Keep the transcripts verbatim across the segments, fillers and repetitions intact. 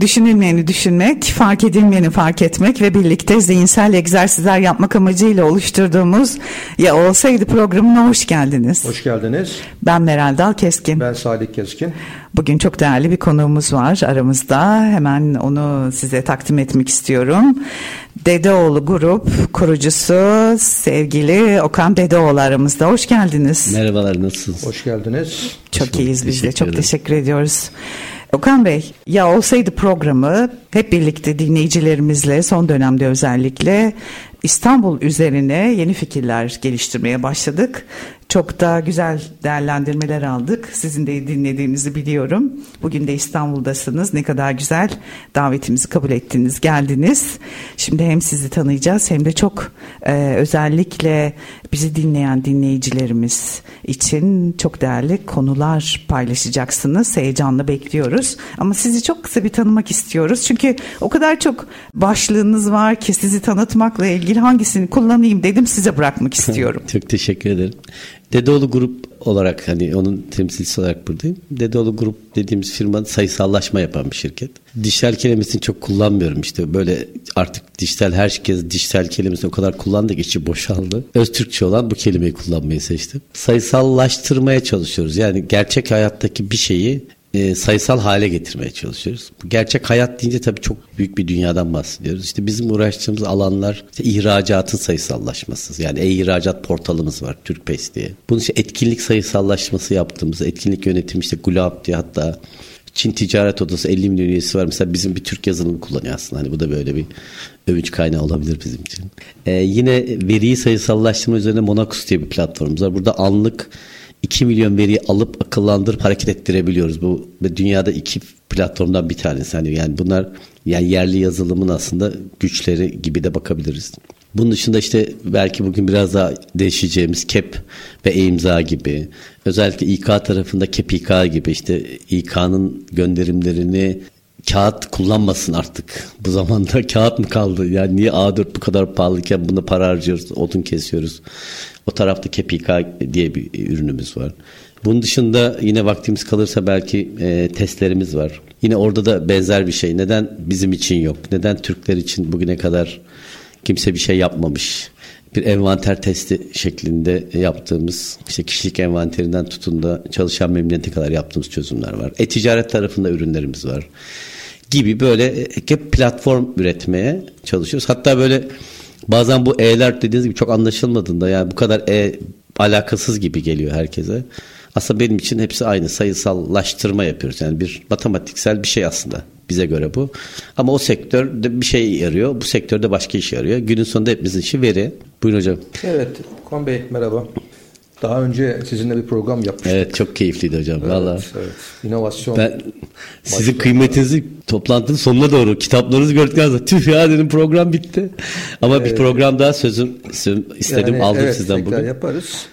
Düşünülmeyeni düşünmek, fark edilmeyeni fark etmek ve birlikte zihinsel egzersizler yapmak amacıyla oluşturduğumuz Ya Olsaydı programına hoş geldiniz. Hoş geldiniz. Ben Meral Dal Keskin. Ben Salih Keskin. Bugün çok değerli bir konuğumuz var aramızda. Hemen onu size takdim etmek istiyorum. Dedeoğlu Grup kurucusu sevgili Okan Dedeoğlu aramızda. Hoş geldiniz. Merhabalar, nasılsınız? Hoş geldiniz. Çok hoş iyiyiz biz de. Çok teşekkür ediyoruz. Okan Bey, Ya Olsaydı programı hep birlikte dinleyicilerimizle son dönemde özellikle İstanbul üzerine yeni fikirler geliştirmeye başladık. Çok da güzel değerlendirmeler aldık. Sizin de dinlediğinizi biliyorum. Bugün de İstanbul'dasınız. Ne kadar güzel davetimizi kabul ettiniz, geldiniz. Şimdi hem sizi tanıyacağız hem de çok e, özellikle bizi dinleyen dinleyicilerimiz için çok değerli konular paylaşacaksınız. Heyecanla bekliyoruz. Ama sizi çok kısa bir tanımak istiyoruz. Çünkü o kadar çok başlığınız var ki sizi tanıtmakla ilgili hangisini kullanayım dedim, size bırakmak istiyorum. Çok teşekkür ederim. Dedeoğlu Grup olarak, hani onun temsilcisi olarak buradayım. Dedeoğlu Grup dediğimiz firma sayısallaşma yapan bir şirket. Dijital kelimesini çok kullanmıyorum işte. Böyle artık dijital, herkes dijital kelimesini o kadar kullandı ki içi boşaldı. Öztürkçe olan bu kelimeyi kullanmayı seçtim. Sayısallaştırmaya çalışıyoruz. Yani gerçek hayattaki bir şeyi E, sayısal hale getirmeye çalışıyoruz. Gerçek hayat deyince tabii çok büyük bir dünyadan bahsediyoruz. İşte bizim uğraştığımız alanlar işte ihracatın sayısallaşması. Yani e-ihracat portalımız var, TürkPES diye. Bunun işte etkinlik sayısallaşması yaptığımız, etkinlik yönetimi işte Gulaab diye, hatta Çin Ticaret Odası elli milyon üyesi var. Mesela bizim bir Türk yazılımı kullanıyor aslında. Hani bu da böyle bir övünç kaynağı olabilir bizim için. E, yine veriyi sayısallaştırma üzerine Monacus diye bir platformumuz var. Burada anlık iki milyon veriyi alıp akıllandırıp hareket ettirebiliyoruz. Bu dünyada iki platformdan bir tanesi. Yani, yani bunlar yani yerli yazılımın aslında güçleri gibi de bakabiliriz. Bunun dışında işte belki bugün biraz daha değişeceğimiz K E P ve E-İmza gibi, özellikle İK tarafında Kepika gibi, işte İK'nın gönderimlerini kağıt kullanmasın artık. Bu zamanda kağıt mı kaldı? Yani niye A dört bu kadar pahalıken buna para harcıyoruz, odun kesiyoruz? O tarafta Kepika diye bir ürünümüz var. Bunun dışında yine vaktimiz kalırsa belki e, testlerimiz var. Yine orada da benzer bir şey. Neden bizim için yok? Neden Türkler için bugüne kadar kimse bir şey yapmamış? Bir envanter testi şeklinde yaptığımız, işte kişilik envanterinden tutun da çalışan memnuniyete kadar yaptığımız çözümler var. E-ticaret tarafında ürünlerimiz var gibi, böyle hep platform üretmeye çalışıyoruz. Hatta böyle bazen bu E'ler dediğiniz gibi çok anlaşılmadığında, yani bu kadar E alakasız gibi geliyor herkese. Aslında benim için hepsi aynı, sayısallaştırma yapıyoruz. Yani bir matematiksel bir şey aslında bize göre bu. Ama o sektörde bir şey yarıyor, bu sektörde başka iş yarıyor. Günün sonunda hepimizin işi veri. Buyurun hocam. Evet, Okan Bey merhaba. Daha önce sizinle bir program yapmıştık. Evet, çok keyifliydi hocam. Evet, vallahi. Evet. İnovasyon. Ben sizin kıymetinizi toplantının sonuna doğru kitaplarınızı gördükten sonra tüh ya dedim, program bitti. Ama ee, bir program daha sözüm, sözüm istedim, yani aldım evet, sizden bugün. Yaparız.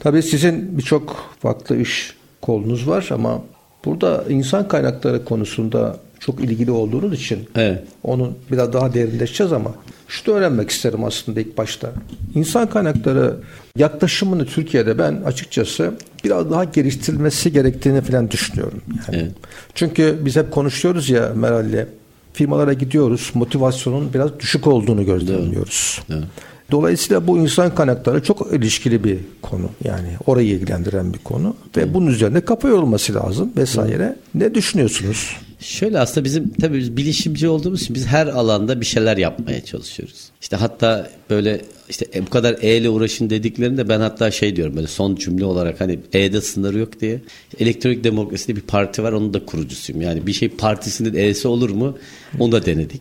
Tabii sizin birçok farklı iş kolunuz var ama burada insan kaynakları konusunda çok ilgili olduğunuz için evet, onun biraz daha derinleşeceğiz ama şunu öğrenmek isterim aslında ilk başta. İnsan kaynakları yaklaşımını Türkiye'de ben açıkçası biraz daha geliştirilmesi gerektiğini falan düşünüyorum. Yani. Evet. Çünkü biz hep konuşuyoruz ya Meral'le, firmalara gidiyoruz, motivasyonun biraz düşük olduğunu gözlemliyoruz. Evet. Evet. Dolayısıyla bu insan kaynakları çok ilişkili bir konu. Yani orayı ilgilendiren bir konu ve evet, bunun üzerine kafa yorulması lazım vesaire. Evet. Ne düşünüyorsunuz? Şöyle, aslında bizim tabii biz bilişimci olduğumuz için biz her alanda bir şeyler yapmaya çalışıyoruz. İşte hatta böyle işte bu kadar E ile uğraşın dediklerinde ben hatta şey diyorum, böyle son cümle olarak, hani E'de sınırı yok diye. Elektronik Demokrasi diye bir parti var, onun da kurucusuyum. Yani bir şey partisinin E'si olur mu? Onu da denedik.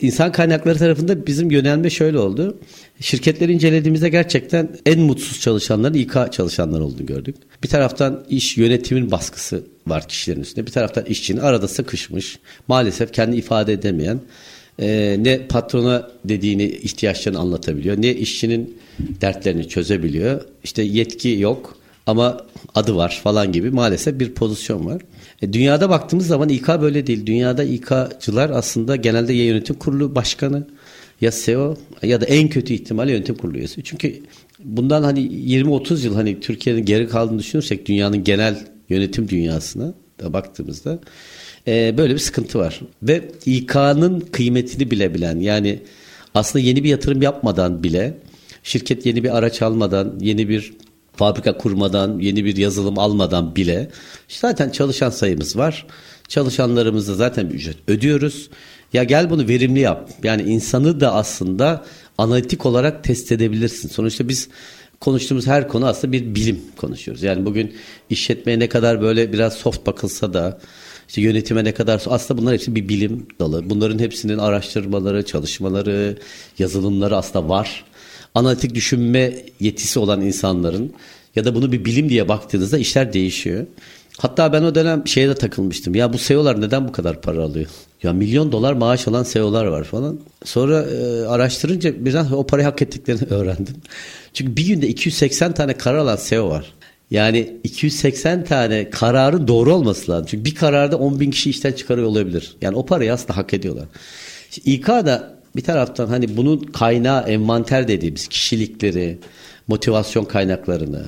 İnsan kaynakları tarafında bizim yönelme şöyle oldu. Şirketleri incelediğimizde gerçekten en mutsuz çalışanların İK çalışanları olduğunu gördük. Bir taraftan iş yönetimin baskısı var kişilerin üstünde. Bir taraftan işçinin arada sıkışmış, maalesef kendi ifade edemeyen e, ne patrona dediğini, ihtiyaçlarını anlatabiliyor, ne işçinin dertlerini çözebiliyor. İşte yetki yok ama adı var falan gibi maalesef bir pozisyon var. E, dünyada baktığımız zaman İK böyle değil. Dünyada İK'cılar aslında genelde ya yönetim kurulu başkanı, ya C E O ya da en kötü ihtimalle yönetim kurulu üyesi. Çünkü bundan hani yirmi otuz yıl hani Türkiye'nin geri kaldığını düşünürsek dünyanın genel yönetim dünyasına da baktığımızda e, böyle bir sıkıntı var. Ve İK'nın kıymetini bile bilen, yani aslında yeni bir yatırım yapmadan bile, şirket yeni bir araç almadan, yeni bir fabrika kurmadan, yeni bir yazılım almadan bile zaten çalışan sayımız var. Çalışanlarımıza zaten bir ücret ödüyoruz. Ya gel bunu verimli yap. Yani insanı da aslında analitik olarak test edebilirsin. Sonuçta biz konuştuğumuz her konu aslında bir bilim konuşuyoruz. Yani bugün işletmeye ne kadar böyle biraz soft bakılsa da, işte yönetime ne kadar, aslında bunlar hepsi bir bilim dalı. Bunların hepsinin araştırmaları, çalışmaları, yazılımları aslında var. Analitik düşünme yetisi olan insanların ya da bunu bir bilim diye baktığınızda işler değişiyor. Hatta ben o dönem şeye de takılmıştım. Ya bu C E O'lar neden bu kadar para alıyor? Ya milyon dolar maaş alan C E O'lar var falan. Sonra e, araştırınca biraz o parayı hak ettiklerini öğrendim. Çünkü bir günde iki yüz seksen tane karar alan C E O var. Yani iki yüz seksen tane kararın doğru olması lazım. Çünkü bir kararda on bin kişi işten çıkarıyor olabilir. Yani o parayı aslında hak ediyorlar. İşte İK'da bir taraftan hani bunun kaynağı envanter dediğimiz kişilikleri, motivasyon kaynaklarını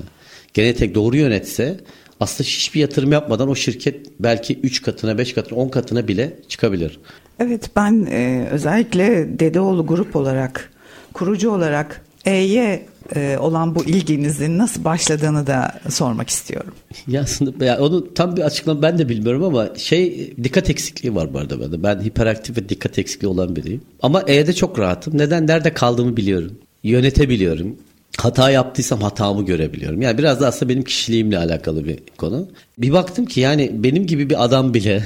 genetik doğru yönetse aslında hiçbir yatırım yapmadan o şirket belki üç katına, beş katına, on katına bile çıkabilir. Evet, ben e, özellikle Dedeoğlu Grup olarak, kurucu olarak E'ye e, olan bu ilginizin nasıl başladığını da sormak istiyorum. Ya aslında ya onu tam bir açıklama ben de bilmiyorum ama şey dikkat eksikliği var bu arada bende. Ben hiperaktif ve dikkat eksikliği olan biriyim. Ama E'de çok rahatım. Neden? Nerede kaldığımı biliyorum. Yönetebiliyorum. Hata yaptıysam hatamı görebiliyorum. Yani biraz da aslında benim kişiliğimle alakalı bir konu. Bir baktım ki yani benim gibi bir adam bile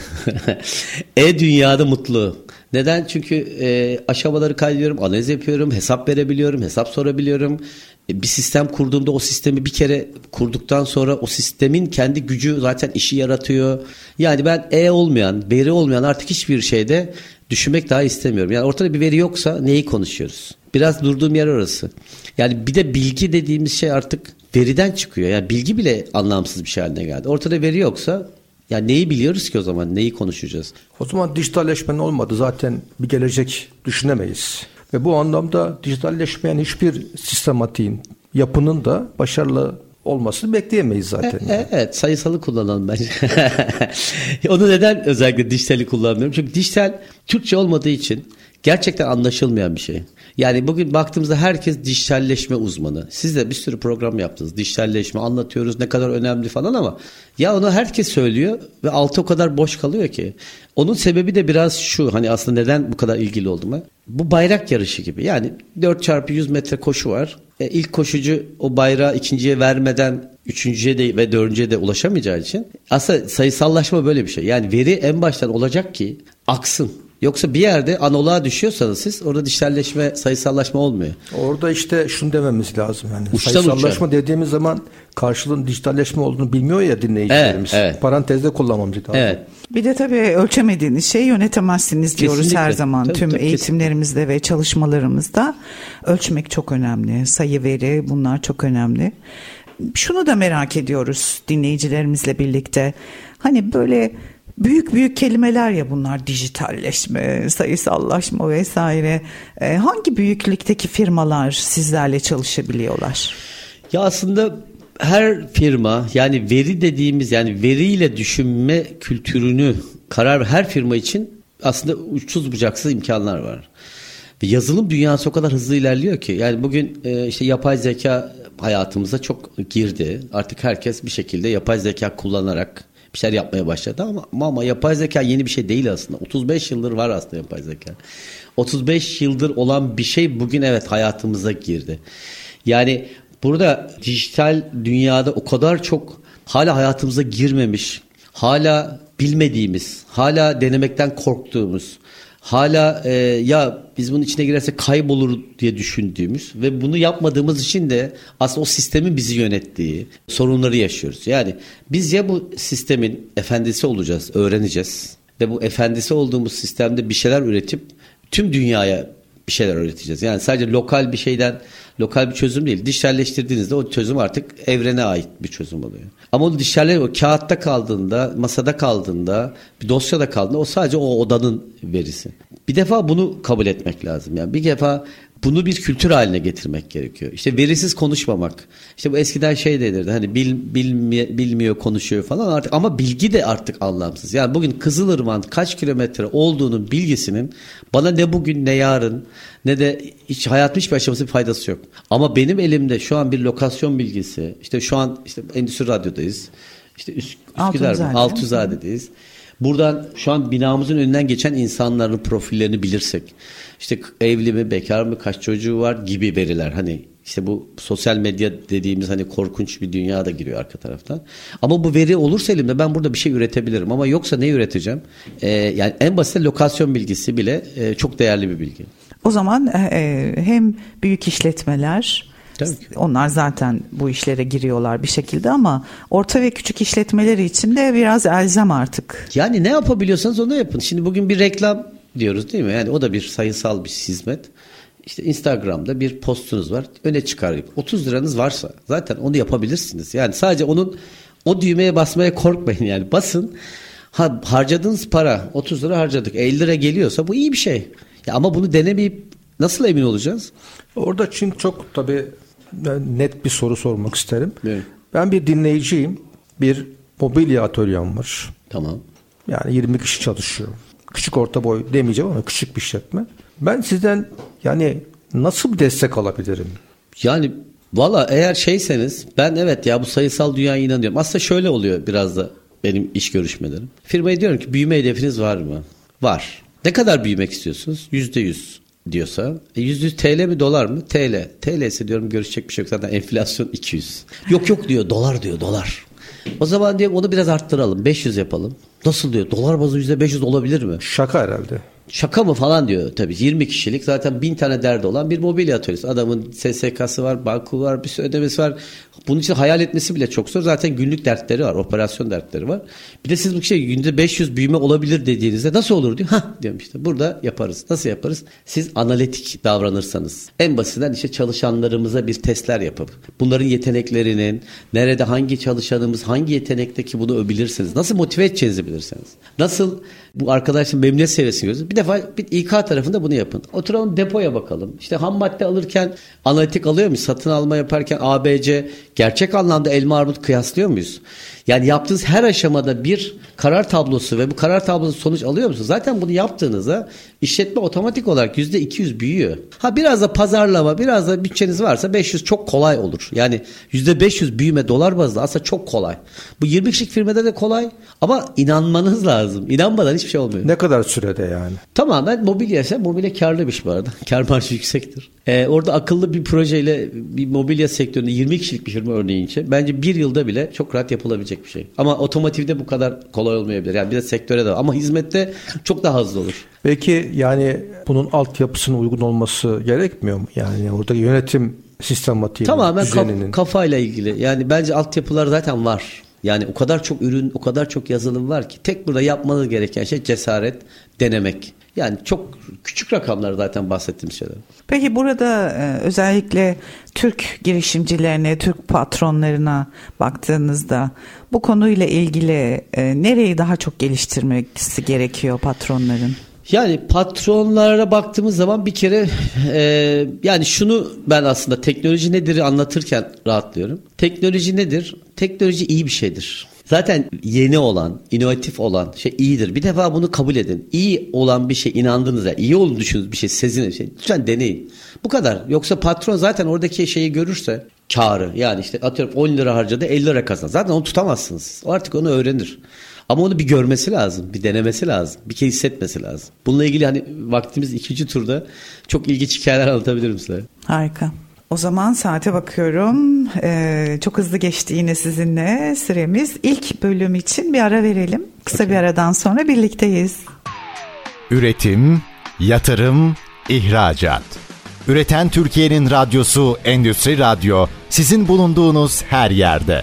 e-dünyada mutlu. Neden? Çünkü e, aşamaları kaydediyorum, analiz yapıyorum, hesap verebiliyorum, hesap sorabiliyorum. E, bir sistem kurduğumda o sistemi bir kere kurduktan sonra o sistemin kendi gücü zaten işi yaratıyor. Yani ben e olmayan, veri olmayan artık hiçbir şeyde düşünmek daha istemiyorum. Yani ortada bir veri yoksa neyi konuşuyoruz? Biraz durduğum yer orası. Yani bir de bilgi dediğimiz şey artık veriden çıkıyor. Yani bilgi bile anlamsız bir şey haline geldi. Ortada veri yoksa yani neyi biliyoruz ki o zaman? Neyi konuşacağız? O zaman dijitalleşmenin olmadı. Zaten bir gelecek düşünemeyiz. Ve bu anlamda dijitalleşmeyen hiçbir sistematiğin, yapının da başarılı olmasını bekleyemeyiz zaten. E, yani. Evet, sayısalı kullanalım bence. Onu neden özellikle dijitali kullanmıyorum? Çünkü dijital Türkçe olmadığı için gerçekten anlaşılmayan bir şey. Yani bugün baktığımızda herkes dijitalleşme uzmanı. Siz de bir sürü program yaptınız. Dijitalleşme anlatıyoruz, ne kadar önemli falan ama ya onu herkes söylüyor ve altı o kadar boş kalıyor ki. Onun sebebi de biraz şu, hani aslında neden bu kadar ilgili oldum ben? Bu bayrak yarışı gibi. Yani dört çarpı yüz metre koşu var. E, ilk koşucu o bayrağı ikinciye vermeden üçüncüye de ve dördüncüye de ulaşamayacağı için aslında sayısallaşma böyle bir şey. Yani veri en baştan olacak ki aksın. Yoksa bir yerde analoğa düşüyorsanız siz orada dijitalleşme, sayısallaşma olmuyor. Orada işte şunu dememiz lazım. Yani uçtan sayısallaşma uçar dediğimiz zaman karşılığın dijitalleşme olduğunu bilmiyor ya dinleyicilerimiz. Evet, evet. Parantezde kullanmamız lazım. Evet. Bir de tabii ölçemediğiniz şeyi yönetemezsiniz kesinlikle diyoruz her zaman. Tabii, tüm tabii, eğitimlerimizde kesinlikle ve çalışmalarımızda ölçmek çok önemli. Sayı, veri, bunlar çok önemli. Şunu da merak ediyoruz dinleyicilerimizle birlikte. Hani böyle büyük büyük kelimeler ya bunlar, dijitalleşme, sayısallaşma vesaire. E, hangi büyüklükteki firmalar sizlerle çalışabiliyorlar? Ya aslında her firma, yani veri dediğimiz, yani veriyle düşünme kültürünü karar, her firma için aslında uçsuz bucaksız imkanlar var. Ve yazılım dünyası o kadar hızlı ilerliyor ki yani bugün e, işte yapay zeka hayatımıza çok girdi. Artık herkes bir şekilde yapay zeka kullanarak bir şeyler yapmaya başladı ama, ama yapay zeka yeni bir şey değil aslında. otuz beş yıldır var aslında yapay zeka. otuz beş yıldır olan bir şey bugün evet hayatımıza girdi. Yani burada dijital dünyada o kadar çok hala hayatımıza girmemiş, hala bilmediğimiz, hala denemekten korktuğumuz, hala e, ya biz bunun içine girersek kaybolur diye düşündüğümüz ve bunu yapmadığımız için de aslında o sistemin bizi yönettiği sorunları yaşıyoruz. Yani biz ya bu sistemin efendisi olacağız, öğreneceğiz ve bu efendisi olduğumuz sistemde bir şeyler üretip tüm dünyaya bir şeyler öğreteceğiz. Yani sadece lokal bir şeyden, lokal bir çözüm değil. Dijitalleştirdiğinizde o çözüm artık evrene ait bir çözüm oluyor. Ama o dijitaller o kağıtta kaldığında, masada kaldığında, bir dosyada kaldığında o sadece o odanın verisi. Bir defa bunu kabul etmek lazım. Yani bir defa bunu bir kültür haline getirmek gerekiyor. İşte verisiz konuşmamak. İşte bu eskiden şey denirdi. Hani bil, bilmiyor, bilmiyor konuşuyor falan artık, ama bilgi de artık anlamsız. Yani bugün Kızılırmak kaç kilometre olduğunun bilgisinin bana ne bugün ne yarın ne de hiç hayatın hiçbir aşaması bir faydası yok. Ama benim elimde şu an bir lokasyon bilgisi. İşte şu an işte Endüstri Radyo'dayız. İşte Üsk- Üsküdar'da Altuzade'deyiz. Buradan şu an binamızın önünden geçen insanların profillerini bilirsek, işte evli mi, bekar mı, kaç çocuğu var gibi veriler. Hani işte bu sosyal medya dediğimiz hani korkunç bir dünya da giriyor arka taraftan. Ama bu veri olursa elimde ben burada bir şey üretebilirim. Ama yoksa ne üreteceğim? Ee, yani en basit lokasyon bilgisi bile e, çok değerli bir bilgi. O zaman e, hem büyük işletmeler... Onlar zaten bu işlere giriyorlar bir şekilde, ama orta ve küçük işletmeleri için de biraz elzem artık. Yani ne yapabiliyorsanız onu yapın. Şimdi bugün bir reklam diyoruz değil mi? Yani o da bir sayısal bir hizmet. İşte Instagram'da bir postunuz var. Öne çıkar. otuz liranız varsa zaten onu yapabilirsiniz. Yani sadece onun o düğmeye basmaya korkmayın yani. Basın. Ha, harcadığınız para otuz lira harcadık. elli lira geliyorsa bu iyi bir şey. Ya ama bunu denemeyip nasıl emin olacağız? Orada çünkü çok tabii ben net bir soru sormak isterim. Evet. Ben bir dinleyiciyim. Bir mobilya atölyem var. Tamam. Yani yirmi kişi çalışıyor. Küçük orta boy demeyeceğim ama küçük bir işletme. Ben sizden yani nasıl bir destek alabilirim? Yani valla eğer şeyseniz ben evet ya bu sayısal dünyaya inanıyorum. Aslında şöyle oluyor biraz da benim iş görüşmelerim. Firmaya diyorum ki büyüme hedefiniz var mı? Var. Ne kadar büyümek istiyorsunuz? yüzde yüz diyorsa yüz T L mi dolar mı? T L. T L'si diyorum görüşecek bir şey yok zaten enflasyon iki yüz. Yok yok diyor dolar diyor dolar. O zaman diyorum onu biraz arttıralım beş yüz yapalım. Nasıl diyor dolar bazı yüzde beş yüz olabilir mi? Şaka herhalde. Şaka mı falan diyor tabii yirmi kişilik zaten bin tane derdi olan bir mobilya atölyesi. Adamın S S K'sı var, banku var, bir sürü ödemesi var. Bunun için hayal etmesi bile çok zor. Zaten günlük dertleri var, operasyon dertleri var. Bir de siz bu şey günde beş yüz büyüme olabilir dediğinizde nasıl olur diyor. Hah diyorum işte burada yaparız. Nasıl yaparız? Siz analitik davranırsanız. En basitinden işte çalışanlarımıza bir testler yapıp bunların yeteneklerinin nerede hangi çalışanımız hangi yetenekteki bunu öbilirsiniz. Nasıl motive edeceğinizi bilirsiniz. Nasıl bu arkadaşın memnuniyet seviyesini görürsünüz. Bir defa bir İK tarafında bunu yapın. Oturalım depoya bakalım. İşte ham madde alırken analitik alıyor muyuz? Satın alma yaparken A B C gerçek anlamda elma armut kıyaslıyor muyuz? Yani yaptığınız her aşamada bir karar tablosu ve bu karar tablosu sonuç alıyor musunuz? Zaten bunu yaptığınızda işletme otomatik olarak yüzde iki yüz büyüyor. Ha biraz da pazarlama, biraz da bütçeniz varsa beş yüz çok kolay olur. Yani yüzde beş yüz büyüme dolar bazlı aslında çok kolay. Bu yirmi kişilik firmada da kolay ama inanmanız lazım. İnanmadan hiçbir şey olmuyor. Ne kadar sürede yani? Tamamen mobilyaysa mobilya karlı bir şey bu arada. Kar marjı yüksektir. Ee, orada akıllı bir projeyle bir mobilya sektöründe yirmi kişilik bir firma örneğince bence bir yılda bile çok rahat yapılabilecek bir şey. Ama otomotivde bu kadar kolay olmayabilir. Yani bir de sektöre de var. Ama hizmette çok daha hızlı olur. Belki yani bunun altyapısına uygun olması gerekmiyor mu? Yani oradaki yönetim sistematiği tamamen düzeninin. Kafayla ilgili. Yani bence altyapılar zaten var. Yani o kadar çok ürün, o kadar çok yazılım var ki tek burada yapmanız gereken şey cesaret, denemek. Yani çok küçük rakamlar zaten bahsettiğim şeyler. Peki burada özellikle Türk girişimcilerine, Türk patronlarına baktığınızda bu konuyla ilgili nereyi daha çok geliştirmesi gerekiyor patronların? Yani patronlara baktığımız zaman bir kere e, yani şunu ben aslında teknoloji nedir'i anlatırken rahatlıyorum. Teknoloji nedir? Teknoloji iyi bir şeydir. Zaten yeni olan, inovatif olan şey iyidir. Bir defa bunu kabul edin. İyi olan bir şey inandığınızda, iyi olduğunu düşündüğünüz bir şey, sezinin bir şey. Lütfen deneyin. Bu kadar. Yoksa patron zaten oradaki şeyi görürse karı yani işte atıyorum on lira harcadı elli lira kazandı. Zaten onu tutamazsınız. O artık onu öğrenir. Ama onu bir görmesi lazım, bir denemesi lazım, bir kez hissetmesi lazım. Bununla ilgili hani vaktimiz ikinci turda çok ilginç hikayeler anlatabilirim size. Harika. O zaman saate bakıyorum. Ee, çok hızlı geçti yine sizinle süremiz. İlk bölüm için bir ara verelim. Kısa okay. Bir aradan sonra birlikteyiz. Üretim, yatırım, ihracat. Üreten Türkiye'nin radyosu Endüstri Radyo sizin bulunduğunuz her yerde.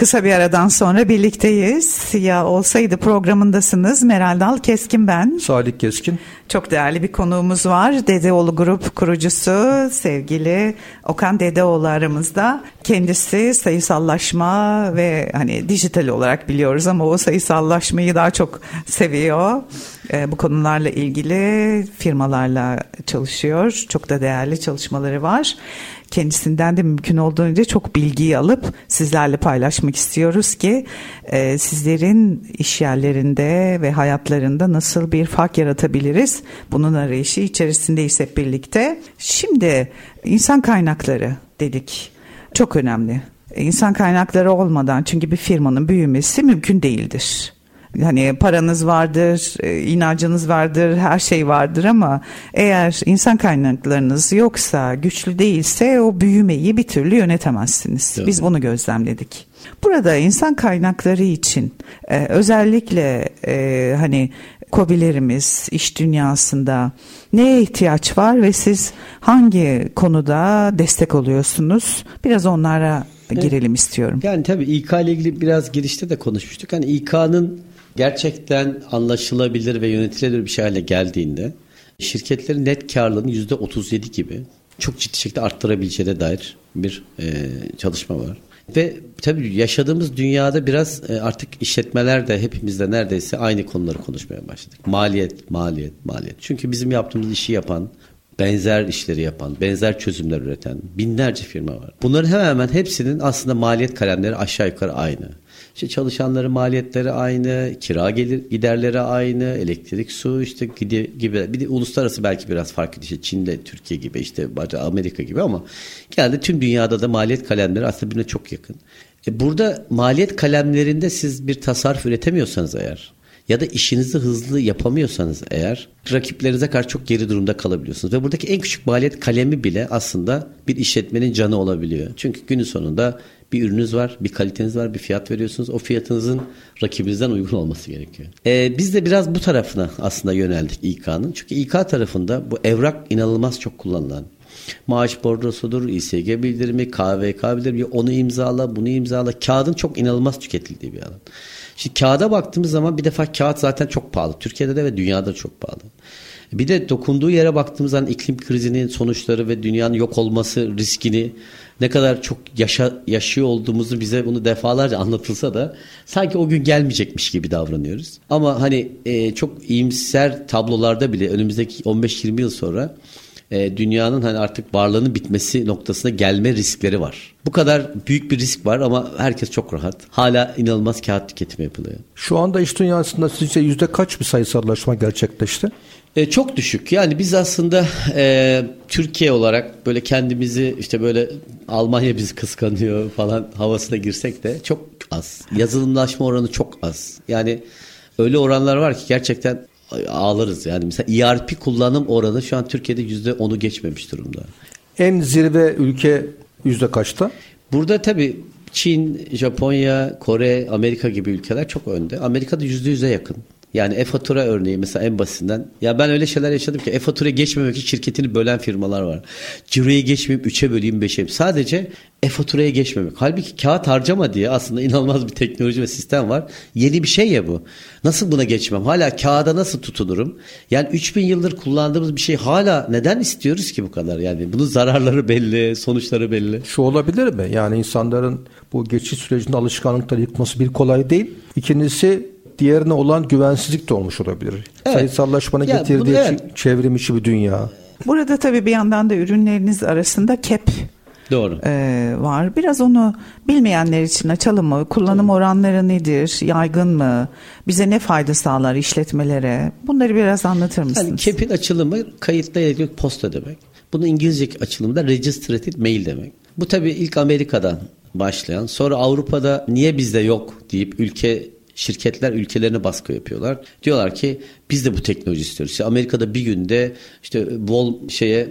Kısa bir aradan sonra birlikteyiz. Ya Olsaydı programındasınız. Meral Dal Keskin ben. Salih Keskin. Çok değerli bir konuğumuz var. Dedeoğlu Grup kurucusu sevgili Okan Dedeoğlu aramızda. Kendisi sayısallaşma ve hani dijital olarak biliyoruz ama o sayısallaşmayı daha çok seviyor. E, bu konularla ilgili firmalarla çalışıyor. Çok da değerli çalışmaları var. Kendisinden de mümkün olduğunca çok bilgiyi alıp sizlerle paylaşmak istiyoruz ki e, sizlerin iş yerlerinde ve hayatlarında nasıl bir fark yaratabiliriz? Bunun arayışı içerisindeyiz hep birlikte. Şimdi insan kaynakları dedik. Çok önemli. İnsan kaynakları olmadan çünkü bir firmanın büyümesi mümkün değildir. Hani paranız vardır, inancınız vardır, her şey vardır ama eğer insan kaynaklarınız yoksa, güçlü değilse o büyümeyi bir türlü yönetemezsiniz. Evet. Biz bunu gözlemledik. Burada insan kaynakları için e, özellikle e, hani KOBİ'lerimiz iş dünyasında neye ihtiyaç var ve siz hangi konuda destek oluyorsunuz? Biraz onlara girelim evet. istiyorum. Yani tabii İK ile ilgili biraz girişte de konuşmuştuk. Hani İK'nın gerçekten anlaşılabilir ve yönetilebilir bir şey hale geldiğinde şirketlerin net karlılığını yüzde otuz yedi gibi çok ciddi şekilde arttırabileceğine dair bir e, çalışma var. Ve tabii yaşadığımız dünyada biraz e, artık işletmeler de hepimizde neredeyse aynı konuları konuşmaya başladık. Maliyet, maliyet, maliyet. Çünkü bizim yaptığımız işi yapan, benzer işleri yapan, benzer çözümler üreten binlerce firma var. Bunların hemen hemen hepsinin aslında maliyet kalemleri aşağı yukarı aynı. İşte çalışanların maliyetleri aynı, kira gelir giderleri aynı, elektrik, su işte gibi. Bir de uluslararası belki biraz farklı işte Çin'le Türkiye gibi işte Amerika gibi ama genelde tüm dünyada da maliyet kalemleri aslında birbirine çok yakın. E burada maliyet kalemlerinde siz bir tasarruf üretemiyorsanız eğer ya da işinizi hızlı yapamıyorsanız eğer rakiplerinize karşı çok geri durumda kalabiliyorsunuz. Ve buradaki en küçük maliyet kalemi bile aslında bir işletmenin canı olabiliyor. Çünkü günün sonunda bir ürününüz var, bir kaliteniz var, bir fiyat veriyorsunuz. O fiyatınızın rakibinizden uygun olması gerekiyor. Ee, biz de biraz bu tarafına aslında yöneldik İK'nın. Çünkü İK tarafında bu evrak inanılmaz çok kullanılan. Maaş bordrosudur, İ S G bildirimi, K V K bildirimi, onu imzala, bunu imzala. Kağıdın çok inanılmaz tüketildiği bir alan. Şimdi kağıda baktığımız zaman bir defa kağıt zaten çok pahalı. Türkiye'de de ve dünyada çok pahalı. Bir de dokunduğu yere baktığımız zaman iklim krizinin sonuçları ve dünyanın yok olması riskini ne kadar çok yaşa, yaşıyor olduğumuzu bize bunu defalarca anlatılsa da sanki o gün gelmeyecekmiş gibi davranıyoruz. Ama hani e, çok iyimser tablolarda bile önümüzdeki on beş yirmi yıl sonra e, dünyanın hani artık varlığının bitmesi noktasına gelme riskleri var. Bu kadar büyük bir risk var ama herkes çok rahat. Hala inanılmaz kağıt tüketimi yapılıyor. Şu anda iş dünyasında sizce yüzde kaç bir sayısallaşma gerçekleşti? E, çok düşük. Yani biz aslında e, Türkiye olarak böyle kendimizi işte böyle Almanya bizi kıskanıyor falan havasına girsek de çok az. Yazılımlaşma oranı çok az. Yani öyle oranlar var ki gerçekten ağlarız. Yani mesela E R P kullanım oranı şu an Türkiye'de yüzde onu geçmemiş durumda. En zirve ülke yüzde kaçta? Burada tabii Çin, Japonya, Kore, Amerika gibi ülkeler çok önde. Amerika'da yüzde yüze yakın. Yani e-fatura örneği mesela en basitinden. Ya ben öyle şeyler yaşadım ki e-faturaya geçmemek için şirketini bölen firmalar var. Ciro'ya geçmeyip üçe böleyim beşe. Sadece e-faturaya geçmemek. Halbuki kağıt harcama diye aslında inanılmaz bir teknoloji ve sistem var. Yeni bir şey ya bu. Nasıl buna geçmem? Hala kağıda nasıl tutunurum? Yani üç bin yıldır kullandığımız bir şey hala neden istiyoruz ki bu kadar? Yani bunun zararları belli, sonuçları belli. Şu olabilir mi? Yani insanların bu geçiş sürecinde alışkanlıkları yıkması bir kolay değil. İkincisi diğerine olan güvensizlik de olmuş olabilir. Evet. Sayısallaşmanın ya, getirdiği evet. çevrim içi bir dünya. Burada tabii bir yandan da ürünleriniz arasında K E P Doğru. E, var. Biraz onu bilmeyenler için açalım mı? Kullanım Doğru. oranları nedir? Yaygın mı? Bize ne fayda sağlar işletmelere? Bunları biraz anlatır mısınız? Yani K E P'in açılımı kayıtlı elektronik posta demek. Bunun İngilizce açılımı da registered mail demek. Bu tabii ilk Amerika'dan başlayan. Sonra Avrupa'da niye bizde yok deyip ülke şirketler ülkelerine baskı yapıyorlar. Diyorlar ki biz de bu teknoloji istiyoruz. İşte Amerika'da bir günde işte bol şeye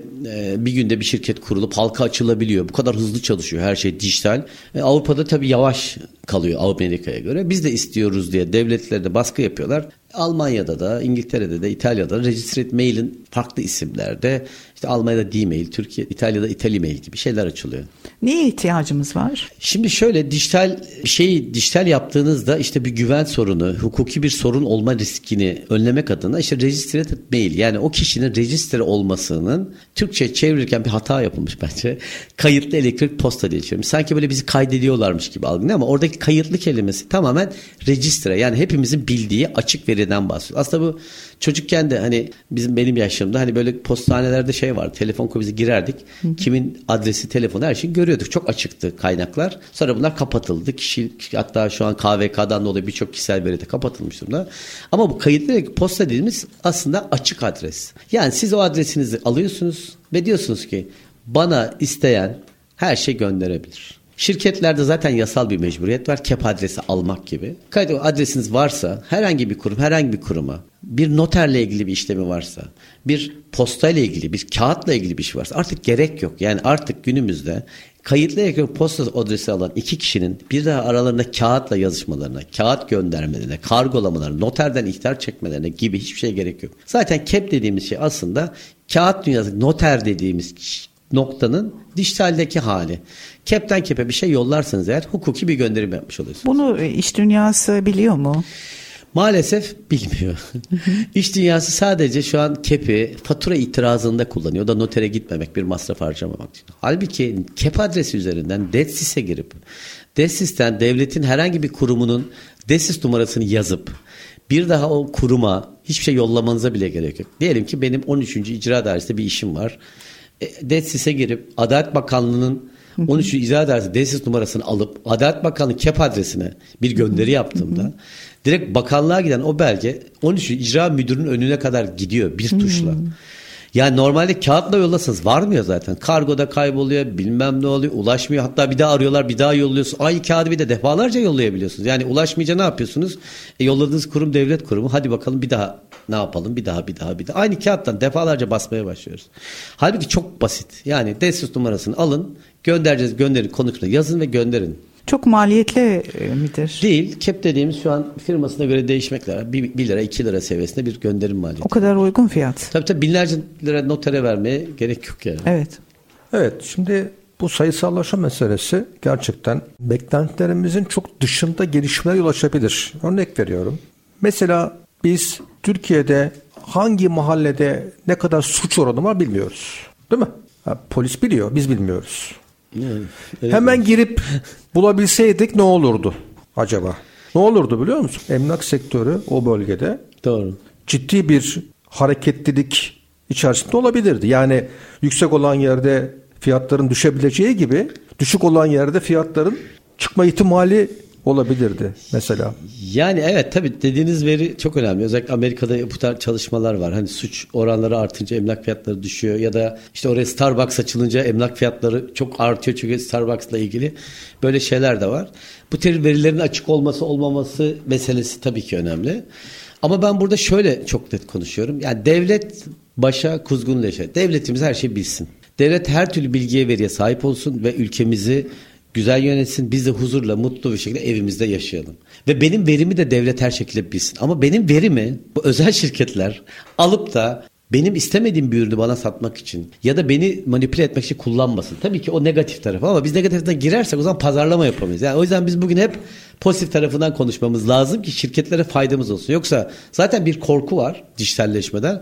bir günde bir şirket kurulup halka açılabiliyor. Bu kadar hızlı çalışıyor her şey dijital. E, Avrupa'da tabii yavaş kalıyor Amerika'ya göre. Biz de istiyoruz diye devletler de baskı yapıyorlar. Almanya'da da, İngiltere'de de, İtalya'da registered mail'in farklı isimlerde İşte Almanya'da D-mail, Türkiye, İtalya'da İtali-mail gibi şeyler açılıyor. Neye ihtiyacımız var? Şimdi şöyle, dijital şeyi dijital yaptığınızda işte bir güven sorunu, hukuki bir sorun olma riskini önlemek adına işte registered mail, yani o kişinin register olmasının, Türkçe çevirirken bir hata yapılmış bence. Kayıtlı elektronik posta diye çevirmiş. Sanki böyle bizi kaydediyorlarmış gibi algılıyor ama oradaki kayıtlı kelimesi tamamen register'a, yani hepimizin bildiği açık veriden bahsediyor. Aslında bu çocukken de hani bizim benim yaşımda hani böyle postanelerde şey vardı, telefon kulübümüze girerdik. Hı. Kimin adresi, telefonu, her şeyi görüyorduk. Çok açıktı kaynaklar. Sonra bunlar kapatıldı. Kişi, hatta şu an K V K'dan dolayı birçok kişisel veri de kapatılmış durumda. Ama bu kayıtlı posta dediğimiz aslında açık adres. Yani siz o adresinizi alıyorsunuz ve diyorsunuz ki bana isteyen her şey gönderebilir. Şirketlerde zaten yasal bir mecburiyet var. K E P adresi almak gibi. Kayıt adresiniz varsa herhangi bir kurum, herhangi bir kuruma, bir noterle ilgili bir işlemi varsa, bir postayla ilgili, bir kağıtla ilgili bir şey varsa artık gerek yok. Yani artık günümüzde kayıtlı elektronik posta adresi alan iki kişinin bir daha aralarında kağıtla yazışmalarına, kağıt göndermelerine, kargolamalarına, noterden ihtar çekmelerine gibi hiçbir şey gerek yok. Zaten K E P dediğimiz şey aslında kağıt dünyası, noter dediğimiz noktanın dijitaldeki hali. K E P'ten K E P'e bir şey yollarsanız eğer hukuki bir gönderim yapmış oluyorsunuz. Bunu iş dünyası biliyor mu? Maalesef bilmiyor. İş dünyası sadece şu an K E P'i fatura itirazında kullanıyor. O da notere gitmemek, bir masraf harcamamak için. Halbuki K E P adresi üzerinden DETSİS'e girip, DETSİS'ten devletin herhangi bir kurumunun DETSİS numarasını yazıp bir daha o kuruma hiçbir şey yollamanıza bile gerek yok. Diyelim ki benim on üçüncü İcra Dairesi'nde bir işim var. DETSİS'e girip Adalet Bakanlığı'nın on üçüncü İcra Dairesi DETSİS numarasını alıp Adalet Bakanlığı K E P adresine bir gönderi yaptığımda direkt bakanlığa giden o belge on üçüncü İcra Müdürü'nün önüne kadar gidiyor bir tuşla. Yani normalde kağıtla yollasanız varmıyor zaten. Kargoda kayboluyor, bilmem ne oluyor, ulaşmıyor. Hatta bir daha arıyorlar, bir daha yolluyorsunuz. Aynı kağıdı bir de defalarca yollayabiliyorsunuz. Yani ulaşmayınca ne yapıyorsunuz? E, yolladığınız kurum devlet kurumu. Hadi bakalım bir daha ne yapalım? Bir daha, bir daha, bir daha. Aynı kağıttan defalarca basmaya başlıyoruz. Halbuki çok basit. Yani DETSİS numarasını alın, göndereceğiz, gönderin konusunda yazın ve gönderin. Çok maliyetli midir? Değil. K E P dediğimiz şu an firmasına göre değişmekle beraber bir lira iki lira seviyesinde bir gönderim maliyeti. O kadar uygun fiyat. Tabii tabii binlerce lira notere vermeye gerek yok yani. Evet. Evet, şimdi bu sayısallaşma meselesi gerçekten beklentilerimizin çok dışında gelişmeler yol açabilir. Örnek veriyorum. Mesela biz Türkiye'de hangi mahallede ne kadar suç oranı var bilmiyoruz. Değil mi? Ha, polis biliyor, biz bilmiyoruz. Evet. Hemen girip bulabilseydik ne olurdu acaba? Ne olurdu biliyor musun? Emlak sektörü o bölgede doğru, ciddi bir hareketlilik içerisinde olabilirdi. Yani yüksek olan yerde fiyatların düşebileceği gibi düşük olan yerde fiyatların çıkma ihtimali olabilirdi mesela. Yani evet, tabii dediğiniz veri çok önemli. Özellikle Amerika'da yapılan çalışmalar var. Hani suç oranları artınca emlak fiyatları düşüyor ya da işte oraya Starbucks açılınca emlak fiyatları çok artıyor çünkü Starbucks'la ilgili böyle şeyler de var. Bu tür verilerin açık olması olmaması meselesi tabii ki önemli. Ama ben burada şöyle çok net konuşuyorum. Yani devlet başa kuzgun leşe. Devletimiz her şeyi bilsin. Devlet her türlü bilgiye, veriye sahip olsun ve ülkemizi güzel yönetsin, biz de huzurla, mutlu bir şekilde evimizde yaşayalım. Ve benim verimi de devlet her şekilde bilsin. Ama benim verimi bu özel şirketler alıp da benim istemediğim bir ürünü bana satmak için ya da beni manipüle etmek için kullanmasın. Tabii ki o negatif tarafı ama biz negatiften girersek o zaman pazarlama yapamayız. Yani o yüzden biz bugün hep pozitif tarafından konuşmamız lazım ki şirketlere faydamız olsun. Yoksa zaten bir korku var dijitalleşmeden.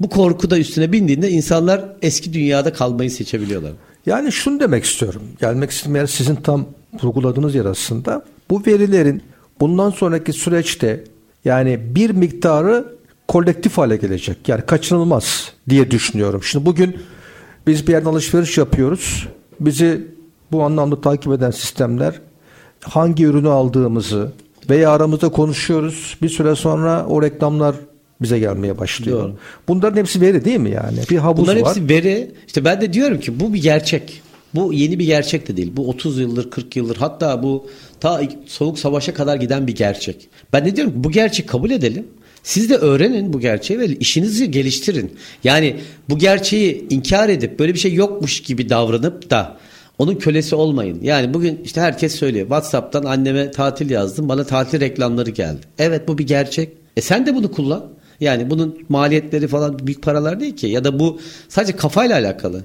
Bu korku da üstüne bindiğinde insanlar eski dünyada kalmayı seçebiliyorlar. Yani şunu demek istiyorum. Gelmek istediğim sizin tam vurguladığınız yer aslında. Bu verilerin bundan sonraki süreçte yani bir miktarı kolektif hale gelecek. Yani kaçınılmaz diye düşünüyorum. Şimdi bugün biz bir yerden alışveriş yapıyoruz. Bizi bu anlamda takip eden sistemler hangi ürünü aldığımızı veya aramızda konuşuyoruz. Bir süre sonra o reklamlar bize gelmeye başlıyor. Doğru. Bunların hepsi veri değil mi yani? Bir havuz Bunların var. Bunların hepsi veri. İşte ben de diyorum ki bu bir gerçek. Bu yeni bir gerçek de değil. Bu otuz yıldır, kırk yıldır, hatta bu ta Soğuk Savaş'a kadar giden bir gerçek. Ben de diyorum ki bu gerçeği kabul edelim. Siz de öğrenin bu gerçeği ve işinizi geliştirin. Yani bu gerçeği inkar edip böyle bir şey yokmuş gibi davranıp da onun kölesi olmayın. Yani bugün işte herkes söylüyor. WhatsApp'tan anneme tatil yazdım. Bana tatil reklamları geldi. Evet, bu bir gerçek. E sen de bunu kullan. Yani bunun maliyetleri falan büyük paralar değil ki. Ya da bu sadece kafayla alakalı.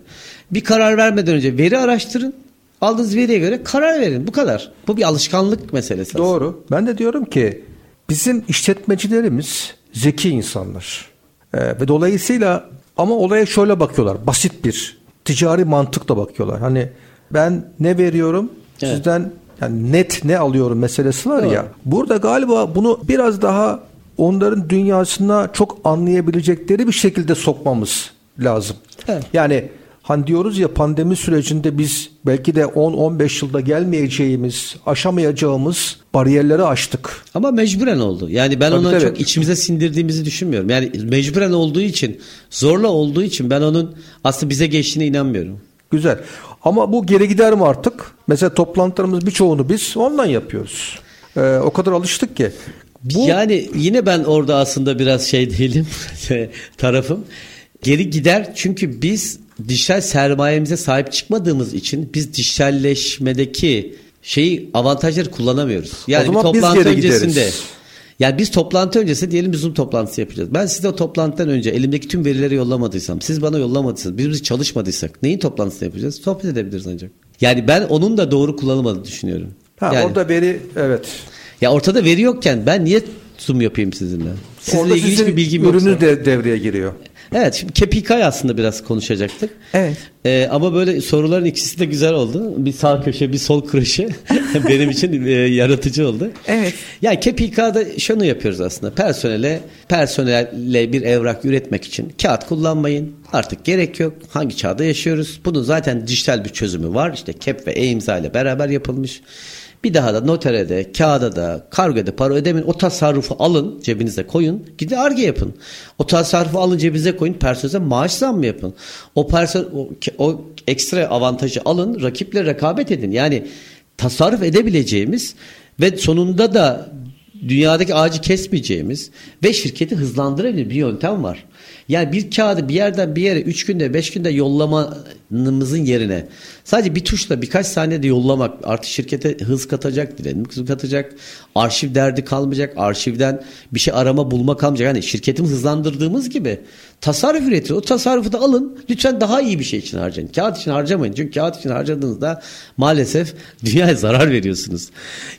Bir karar vermeden önce veri araştırın. Aldığınız veriye göre karar verin. Bu kadar. Bu bir alışkanlık meselesi. Doğru. Aslında. Ben de diyorum ki bizim işletmecilerimiz zeki insanlar. Ee, ve dolayısıyla ama olaya şöyle bakıyorlar. Basit bir ticari mantıkla bakıyorlar. Hani ben ne veriyorum? Evet. Sizden yani net ne alıyorum meselesi var evet. ya. Burada galiba bunu biraz daha onların dünyasına çok anlayabilecekleri bir şekilde sokmamız lazım. Evet. Yani hani diyoruz ya pandemi sürecinde biz belki de on on beş yılda gelmeyeceğimiz, aşamayacağımız bariyerleri aştık. Ama mecburen oldu. Yani ben onu evet. çok içimize sindirdiğimizi düşünmüyorum. Yani mecburen olduğu için, zorla olduğu için ben onun aslında bize geçtiğine inanmıyorum. Güzel. Ama bu geri gider mi artık? Mesela toplantılarımız birçoğunu biz ondan yapıyoruz. Ee, o kadar alıştık ki. Bu... Yani yine ben orada aslında biraz şey değilim tarafım. Geri gider çünkü biz dijital sermayemize sahip çıkmadığımız için biz dijitalleşmedeki şeyi avantajları kullanamıyoruz. Yani bir toplantı öncesinde gideriz. Yani biz toplantı öncesinde diyelim bir Zoom toplantısı yapacağız. Ben size o toplantıdan önce elimdeki tüm verileri yollamadıysam, siz bana yollamadıysanız, birbirimiz çalışmadıysak neyin toplantısını yapacağız? Sohbet edebiliriz ancak. Yani ben onun da doğru kullanılmadığını düşünüyorum. Ha yani, orada veri evet. Ya ortada veri yokken ben niye Zoom yapayım sizinle? Sizinle orada ilgili hiçbir bilgim yoksa. Orada sizin ürünü de devreye giriyor. Evet, şimdi Kepika aslında biraz konuşacaktık. Evet. Ee, ama böyle soruların ikisi de güzel oldu. Bir sağ köşe, bir sol köşe benim için e, yaratıcı oldu. Evet. Yani Kepika'da şunu yapıyoruz aslında. Personele, personelle bir evrak üretmek için kağıt kullanmayın. Artık gerek yok. Hangi çağda yaşıyoruz? Bunun zaten dijital bir çözümü var. İşte K E P ve E-İmza ile beraber yapılmış. Bir daha da noterede, kağıda da, kargoda para ödemeyin. O tasarrufu alın, cebinize koyun. Gidin Ar-Ge yapın. O tasarrufu alın, cebinize koyun. Personelinize maaş zammı yapın. O personel o, o ekstra avantajı alın. Rakiple rekabet edin. Yani tasarruf edebileceğimiz ve sonunda da dünyadaki ağacı kesmeyeceğimiz ve şirketi hızlandırabilen bir yöntem var. Yani bir kağıdı bir yerden bir yere üç günde beş günde yollamamızın yerine sadece bir tuşla birkaç saniyede yollamak artık şirkete hız katacak, dinamik hız katacak, arşiv derdi kalmayacak, arşivden bir şey arama bulma kalmayacak. Hani şirketimi hızlandırdığımız gibi tasarruf üretin. O tasarrufu da alın. Lütfen daha iyi bir şey için harcayın. Kağıt için harcamayın. Çünkü kağıt için harcadığınızda maalesef dünyaya zarar veriyorsunuz.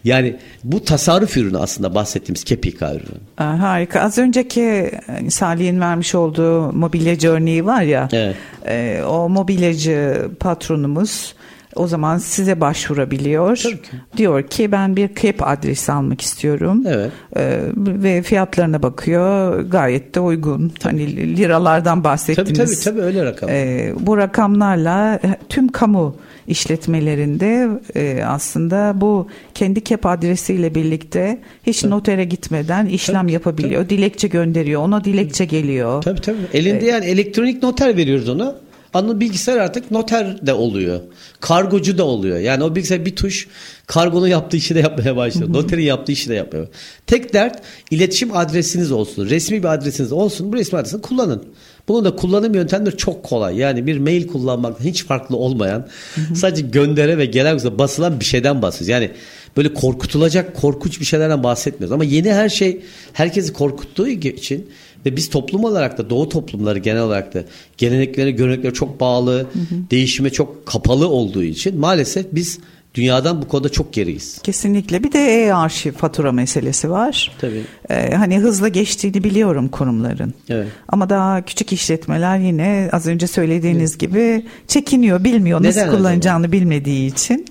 Yani bu tasarruf ürünü aslında bahsettiğimiz K E P-İK ürünü. Aa, harika. Az önceki Salih'in vermiş olduğu mobilyacı örneği var ya. Evet. E, o mobilyacı patronumuz o zaman size başvurabiliyor. Tabii ki. Diyor ki ben bir K E P adresi almak istiyorum. Evet. Ee, ve fiyatlarına bakıyor. Gayet de uygun. Tabii. Hani liralardan bahsettiniz. Tabii tabii, tabii öyle rakam. Ee, bu rakamlarla tüm kamu işletmelerinde e, aslında bu kendi K E P adresiyle birlikte hiç tabii. notere gitmeden işlem tabii, yapabiliyor. Tabii. Dilekçe gönderiyor. Ona dilekçe geliyor. Tabii tabii. Elinde ee, yani elektronik noter veriyoruz ona. Anlı bilgisayar artık noter de oluyor. Kargocu da oluyor. Yani o bilgisayar bir tuş kargonun yaptığı işi de yapmaya başlıyor. Noterin yaptığı işi de yapmaya başlıyor. Tek dert iletişim adresiniz olsun. Resmi bir adresiniz olsun. Bu resmi adresini kullanın. Bunun da kullanım yöntemleri çok kolay. Yani bir mail kullanmaktan hiç farklı olmayan sadece göndere ve gelen basılan bir şeyden bahsediyoruz. Yani böyle korkutulacak korkunç bir şeylerden bahsetmiyoruz. Ama yeni her şey herkesi korkuttuğu için ve biz toplum olarak da doğu toplumları genel olarak da geleneklere, görenekleri çok bağlı, hı hı. değişime çok kapalı olduğu için maalesef biz dünyadan bu konuda çok geriyiz. Kesinlikle. Bir de e-arşiv fatura meselesi var. Tabii. Ee, hani hızla geçtiğini biliyorum kurumların. Evet. Ama daha küçük işletmeler yine az önce söylediğiniz evet. gibi çekiniyor, bilmiyor. Neden nasıl kullanacağını acaba? Bilmediği için.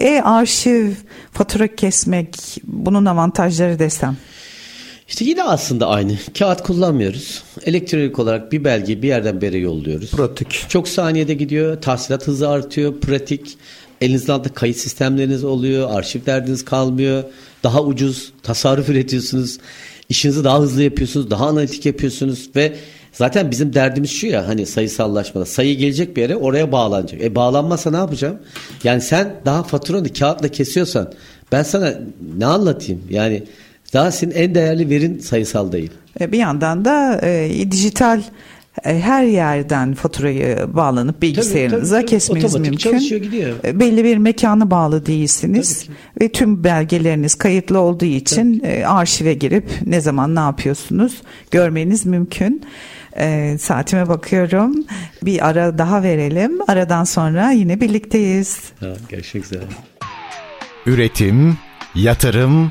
E-arşiv fatura kesmek bunun avantajları desem. İşte yine aslında aynı. Kağıt kullanmıyoruz. Elektronik olarak bir belgeyi bir yerden bir yere yolluyoruz. Pratik. Çok saniyede gidiyor. Tahsilat hızı artıyor. Pratik. Elinizde altında kayıt sistemleriniz oluyor. Arşiv derdiniz kalmıyor. Daha ucuz. Tasarruf üretiyorsunuz. İşinizi daha hızlı yapıyorsunuz. Daha analitik yapıyorsunuz. Ve zaten bizim derdimiz şu ya hani sayısallaşmada. Sayı gelecek bir yere oraya bağlanacak. E bağlanmazsa ne yapacağım? Yani sen daha faturanı kağıtla kesiyorsan ben sana ne anlatayım? Yani daha senin en değerli verin sayısal değil. Bir yandan da e, dijital her yerden faturayı bağlanıp bilgisayarınıza tabii, tabii, kesmeniz mümkün. Belli bir mekana bağlı değilsiniz ve tüm belgeleriniz kayıtlı olduğu için tabii. arşive girip ne zaman ne yapıyorsunuz görmeniz mümkün. E, saatime bakıyorum. Bir ara daha verelim. Aradan sonra yine birlikteyiz. Ha, görüşmek üzere. Üretim, yatırım,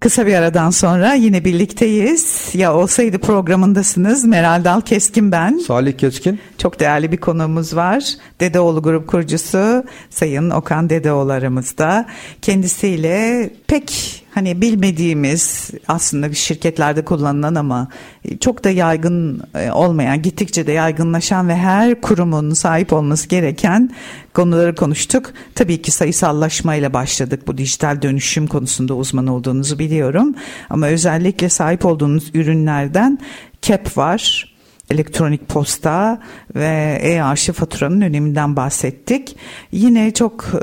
Kısa bir aradan sonra yine birlikteyiz. Ya Olsaydı programındasınız. Meral Dal Keskin ben. Salih Keskin. Çok değerli bir konuğumuz var. Dedeoğlu Grup kurucusu Sayın Okan Dedeoğlu aramızda. Kendisiyle pek hani bilmediğimiz aslında bir şirketlerde kullanılan ama çok da yaygın olmayan, gittikçe de yaygınlaşan ve her kurumun sahip olması gereken konuları konuştuk. Tabii ki sayısallaşmayla başladık. Bu dijital dönüşüm konusunda uzman olduğunuzu biliyorum. Ama özellikle sahip olduğunuz ürünlerden K E P var. Elektronik posta ve e-arşiv faturanın öneminden bahsettik. Yine çok e,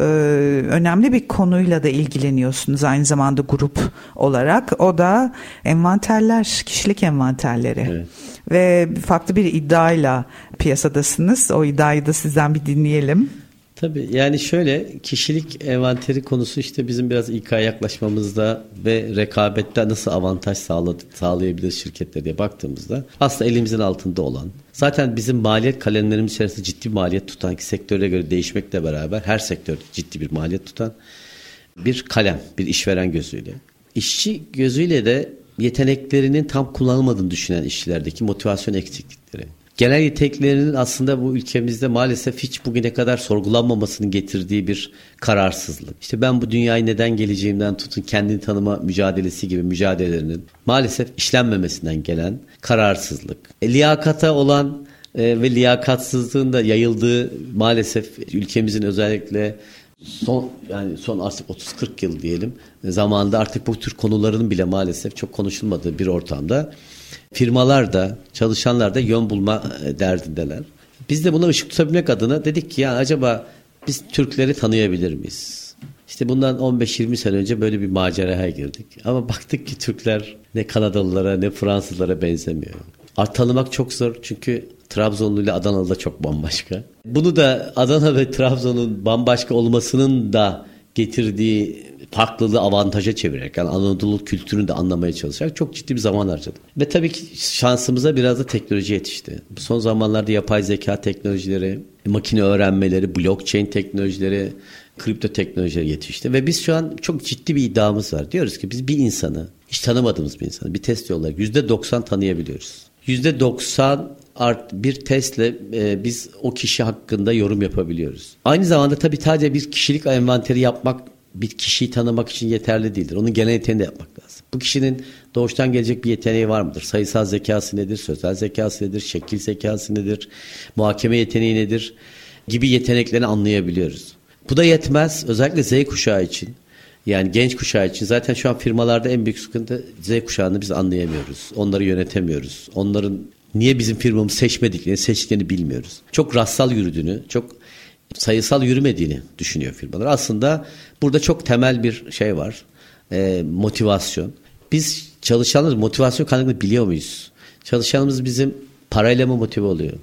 önemli bir konuyla da ilgileniyorsunuz aynı zamanda grup olarak. O da envanterler, kişilik envanterleri. Evet. Ve farklı bir iddiayla piyasadasınız. O iddiayı da sizden bir dinleyelim. Tabii yani şöyle, kişilik envanteri konusu işte bizim biraz İK'ya yaklaşmamızda ve rekabette nasıl avantaj sağladık, sağlayabiliriz şirketler diye baktığımızda aslında elimizin altında olan, zaten bizim maliyet kalemlerimiz içerisinde ciddi maliyet tutan, ki sektöre göre değişmekle beraber her sektörde ciddi bir maliyet tutan bir kalem, bir işveren gözüyle. İşçi gözüyle de yeteneklerinin tam kullanılmadığını düşünen işçilerdeki motivasyon eksiklikleri. Genel yeteneklerinin aslında bu ülkemizde maalesef hiç bugüne kadar sorgulanmamasının getirdiği bir kararsızlık. İşte ben bu dünyaya neden geleceğimden tutun kendini tanıma mücadelesi gibi mücadelelerinin maalesef işlenmemesinden gelen kararsızlık. E, liyakata olan e, ve liyakatsızlığın da yayıldığı maalesef ülkemizin özellikle son yani son artık otuz kırk yıl diyelim zamanda artık bu tür konuların bile maalesef çok konuşulmadığı bir ortamda firmalar da, çalışanlar da yön bulma derdindeler. Biz de buna ışık tutabilmek adına dedik ki ya acaba biz Türkleri tanıyabilir miyiz? İşte bundan on beş yirmi sene önce böyle bir maceraya girdik. Ama baktık ki Türkler ne Kanadalılara ne Fransızlara benzemiyor. Artık tanımak çok zor çünkü Trabzonlu ile Adanalı da çok bambaşka. Bunu da Adana ve Trabzon'un bambaşka olmasının da getirdiği farklılığı avantaja çevirerek, yani Anadolu kültürünü de anlamaya çalışarak çok ciddi bir zaman harcadık. Ve tabii ki şansımıza biraz da teknoloji yetişti. Son zamanlarda yapay zeka teknolojileri, makine öğrenmeleri, blockchain teknolojileri, kripto teknolojileri yetişti. Ve biz şu an çok ciddi bir iddiamız var. Diyoruz ki biz bir insanı, hiç tanımadığımız bir insanı bir test yollayarak yüzde doksan tanıyabiliyoruz. yüzde doksan art bir testle e, biz o kişi hakkında yorum yapabiliyoruz. Aynı zamanda tabii sadece bir kişilik envanteri yapmak, bir kişiyi tanımak için yeterli değildir. Onun genel yeteneğini de yapmak lazım. Bu kişinin doğuştan gelecek bir yeteneği var mıdır? Sayısal zekası nedir? Sözel zekası nedir? Şekil zekası nedir? Muhakeme yeteneği nedir? Gibi yeteneklerini anlayabiliyoruz. Bu da yetmez. Özellikle Z kuşağı için. Yani genç kuşağı için zaten şu an firmalarda en büyük sıkıntı Z kuşağını biz anlayamıyoruz. Onları yönetemiyoruz. Onların niye bizim firmamızı seçmediklerini, seçtiklerini bilmiyoruz. Çok rastsal yürüdüğünü, çok sayısal yürümediğini düşünüyor firmalar. Aslında burada çok temel bir şey var. E, motivasyon. Biz çalışanlar motivasyon kaynaklarını biliyor muyuz? Çalışanımız bizim parayla mı motive oluyor?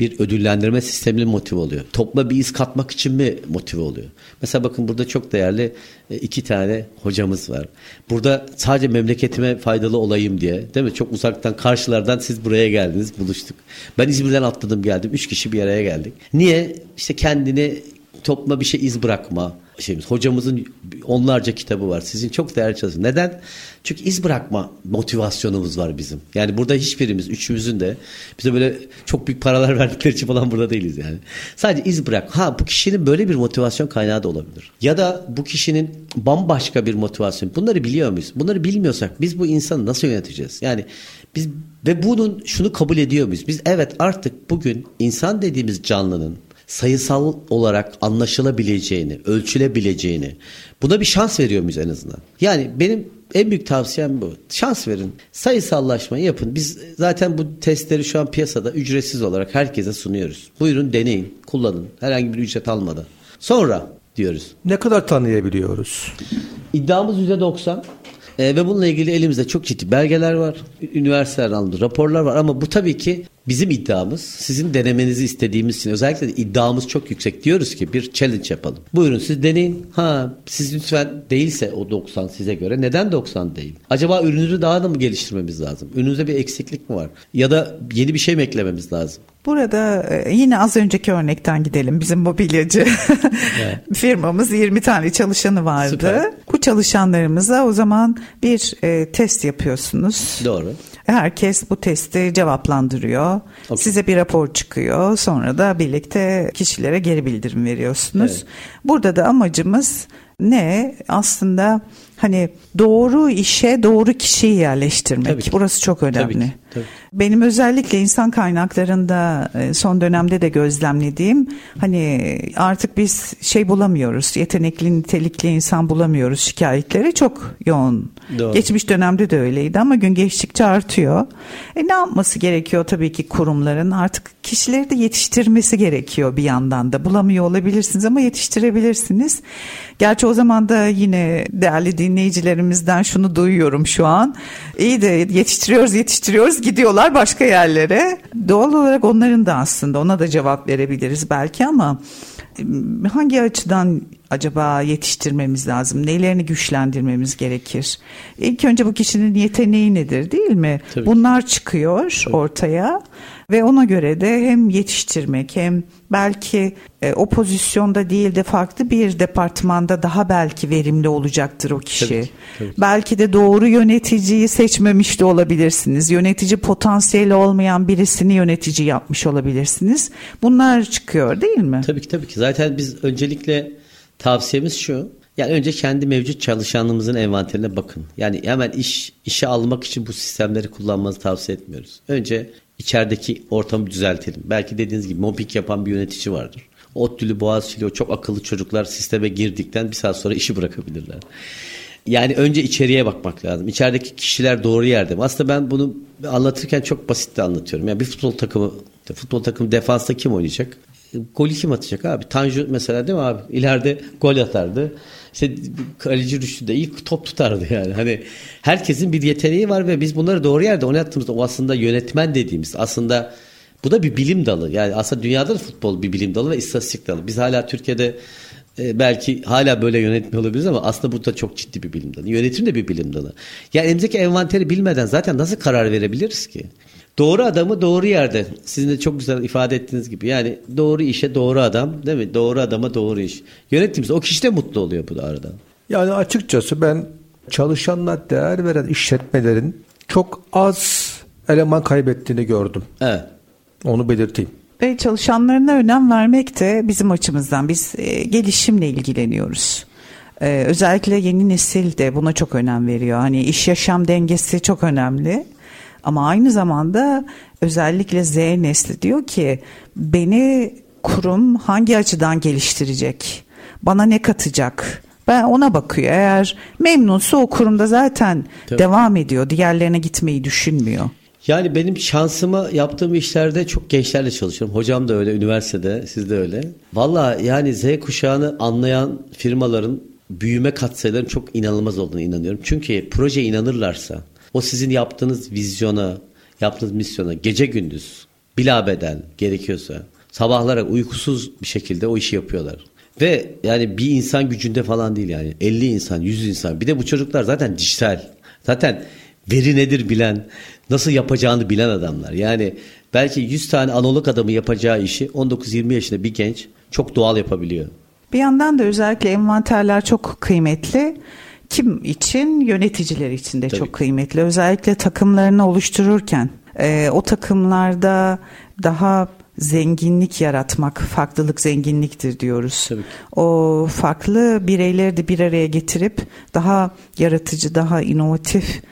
Bir ödüllendirme sistemiyle motive oluyor. Topla bir iz katmak için mi motive oluyor? Mesela bakın burada çok değerli iki tane hocamız var. Burada sadece memleketime faydalı olayım diye, değil mi? Çok uzaktan, karşılardan siz buraya geldiniz, buluştuk. Ben İzmir'den atladım geldim. Üç kişi bir araya geldik. Niye? İşte kendini topla bir şey iz bırakma şeyimiz. Hocamızın onlarca kitabı var. Sizin çok değerli çalışın. Neden? Çünkü iz bırakma motivasyonumuz var bizim. Yani burada hiçbirimiz, üçümüzün de bize böyle çok büyük paralar verdikleri için falan burada değiliz yani. Sadece iz bırak. Ha bu kişinin böyle bir motivasyon kaynağı da olabilir. Ya da bu kişinin bambaşka bir motivasyon. Bunları biliyor muyuz? Bunları bilmiyorsak biz bu insanı nasıl yöneteceğiz? Yani biz ve bunun şunu kabul ediyor muyuz? Biz evet artık bugün insan dediğimiz canlının sayısal olarak anlaşılabileceğini, ölçülebileceğini, buna bir şans veriyor muyuz en azından? Yani benim En büyük tavsiyem bu. Şans verin. Sayısallaşmayı yapın. Biz zaten bu testleri şu an piyasada ücretsiz olarak herkese sunuyoruz. Buyurun deneyin, kullanın. Herhangi bir ücret almadan. Sonra diyoruz. Ne kadar tanıyabiliyoruz? İddiamız yüzde doksan. Ee, ve bununla ilgili elimizde çok ciddi belgeler var. Üniversitelerden alındı raporlar var ama bu tabii ki bizim iddiamız. Sizin denemenizi istediğimiz için özellikle de iddiamız çok yüksek. Diyoruz ki bir challenge yapalım. Buyurun siz deneyin. Ha siz lütfen değilse o doksan size göre neden doksan değil? Acaba ürününüzü daha da mı geliştirmemiz lazım? Ürününüzde bir eksiklik mi var? Ya da yeni bir şey mi eklememiz lazım? Burada yine az önceki örnekten gidelim. Bizim mobilyacı evet. firmamız yirmi tane çalışanı vardı. Süper. Bu çalışanlarımıza o zaman bir e, test yapıyorsunuz. Doğru. Herkes bu testi cevaplandırıyor. Okay. Size bir rapor çıkıyor. Sonra da birlikte kişilere geri bildirim veriyorsunuz. Evet. Burada da amacımız ne? Aslında hani doğru işe doğru kişiyi yerleştirmek. Burası çok önemli. Tabii ki. Tabii. Benim özellikle insan kaynaklarında son dönemde de gözlemlediğim hani artık biz şey bulamıyoruz, yetenekli nitelikli insan bulamıyoruz şikayetleri çok yoğun. Doğru. Geçmiş dönemde de öyleydi ama gün geçtikçe artıyor. E ne yapması gerekiyor tabii ki kurumların artık kişileri de yetiştirmesi gerekiyor bir yandan da. Bulamıyor olabilirsiniz ama yetiştirebilirsiniz. Gerçi o zaman da yine değerli dinleyicilerimizden şunu duyuyorum şu an. İyi de yetiştiriyoruz yetiştiriyoruz gidiyorlar başka yerlere. Doğal olarak onların da aslında ona da cevap verebiliriz belki ama hangi açıdan acaba yetiştirmemiz lazım? Nelerini güçlendirmemiz gerekir? İlk önce bu kişinin yeteneği nedir değil mi? Tabii. Bunlar çıkıyor Tabii. ortaya ve ona göre de hem yetiştirmek hem belki e, o pozisyonda değil de farklı bir departmanda daha belki verimli olacaktır o kişi. Tabii. Tabii. Belki de doğru yöneticiyi seçmemiş de olabilirsiniz. Yönetici potansiyeli olmayan birisini yönetici yapmış olabilirsiniz. Bunlar çıkıyor değil mi? Tabii ki tabii ki. Zaten biz öncelikle tavsiyemiz şu. Yani önce kendi mevcut çalışanımızın envanterine bakın. Yani hemen iş işe almak için bu sistemleri kullanmanızı tavsiye etmiyoruz. Önce içerideki ortamı düzeltelim. Belki dediğiniz gibi mobbing yapan bir yönetici vardır. ODTÜ'lü, Boğaziçi'li o çok akıllı çocuklar sisteme girdikten bir saat sonra işi bırakabilirler. Yani önce içeriye bakmak lazım. İçerideki kişiler doğru yerde mi? Aslında ben bunu anlatırken çok basit de anlatıyorum. Yani bir futbol takımı, futbol takımı defansta kim oynayacak? Golü kim atacak abi? Tanju mesela değil mi abi? İleride gol atardı. İşte kaleci Rüştü de iyi top tutardı yani. Hani herkesin bir yeteneği var ve biz bunları doğru yerde oynattığımızda o aslında yönetmen dediğimiz aslında bu da bir bilim dalı. Yani aslında dünyada da futbol bir bilim dalı ve istatistik dalı. Biz hala Türkiye'de e, belki hala böyle yönetmiyor olabiliriz ama aslında bu da çok ciddi bir bilim dalı. Yönetim de bir bilim dalı. Yani elimizdeki envanteri bilmeden zaten nasıl karar verebiliriz ki? Doğru adamı doğru yerde. Sizin de çok güzel ifade ettiğiniz gibi. Yani doğru işe doğru adam değil mi? Doğru adama doğru iş. Yönettiğimiz o kişi de mutlu oluyor bu da arada. Yani açıkçası ben çalışanla değer veren işletmelerin çok az eleman kaybettiğini gördüm. Evet. Onu belirteyim. Ve çalışanlarına önem vermek de bizim açımızdan. Biz gelişimle ilgileniyoruz. Ee, özellikle yeni nesil de buna çok önem veriyor. Hani iş yaşam dengesi çok önemli. Ama aynı zamanda özellikle Z nesli diyor ki beni kurum hangi açıdan geliştirecek? Bana ne katacak? Ben ona bakıyor. Eğer memnunsa o kurumda zaten Tabii. devam ediyor. Diğerlerine gitmeyi düşünmüyor. Yani benim şansıma yaptığım işlerde çok gençlerle çalışıyorum. Hocam da öyle, üniversitede siz de öyle. Vallahi yani Z kuşağını anlayan firmaların büyüme katsayılarının çok inanılmaz olduğunu inanıyorum. Çünkü projeye inanırlarsa o sizin yaptığınız vizyona, yaptığınız misyona gece gündüz bilabeden gerekiyorsa sabahlara uykusuz bir şekilde o işi yapıyorlar. Ve yani bir insan gücünde falan değil yani elli insan, yüz insan. Bir de bu çocuklar zaten dijital. Zaten veri nedir bilen, nasıl yapacağını bilen adamlar. Yani belki yüz tane analog adamın yapacağı işi on dokuz yirmi yaşında bir genç çok doğal yapabiliyor. Bir yandan da özellikle envanterler çok kıymetli. Kim için? Yöneticiler için de Tabii. çok kıymetli. Özellikle takımlarını oluştururken e, o takımlarda daha zenginlik yaratmak, farklılık zenginliktir diyoruz. Tabii. O farklı bireyleri de bir araya getirip daha yaratıcı, daha inovatif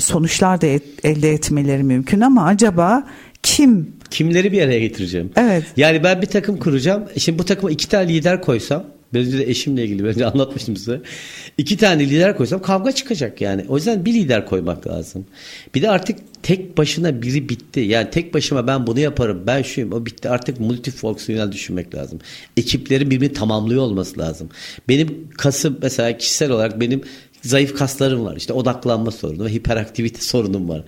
sonuçlar da et, elde etmeleri mümkün ama acaba kim? Kimleri bir araya getireceğim? Evet. Yani ben bir takım kuracağım. Şimdi bu takıma iki tane lider koysam Bence de eşimle ilgili bence anlatmıştım size. İki tane lider koysam kavga çıkacak yani. O yüzden bir lider koymak lazım. Bir de artık tek başına biri bitti. Yani tek başıma ben bunu yaparım, ben şuyum, o bitti. Artık multifonksiyonel düşünmek lazım. Ekiplerin birbirini tamamlıyor olması lazım. Benim kasım mesela, kişisel olarak benim zayıf kaslarım var. İşte odaklanma sorunu ve hiperaktivite sorunum var.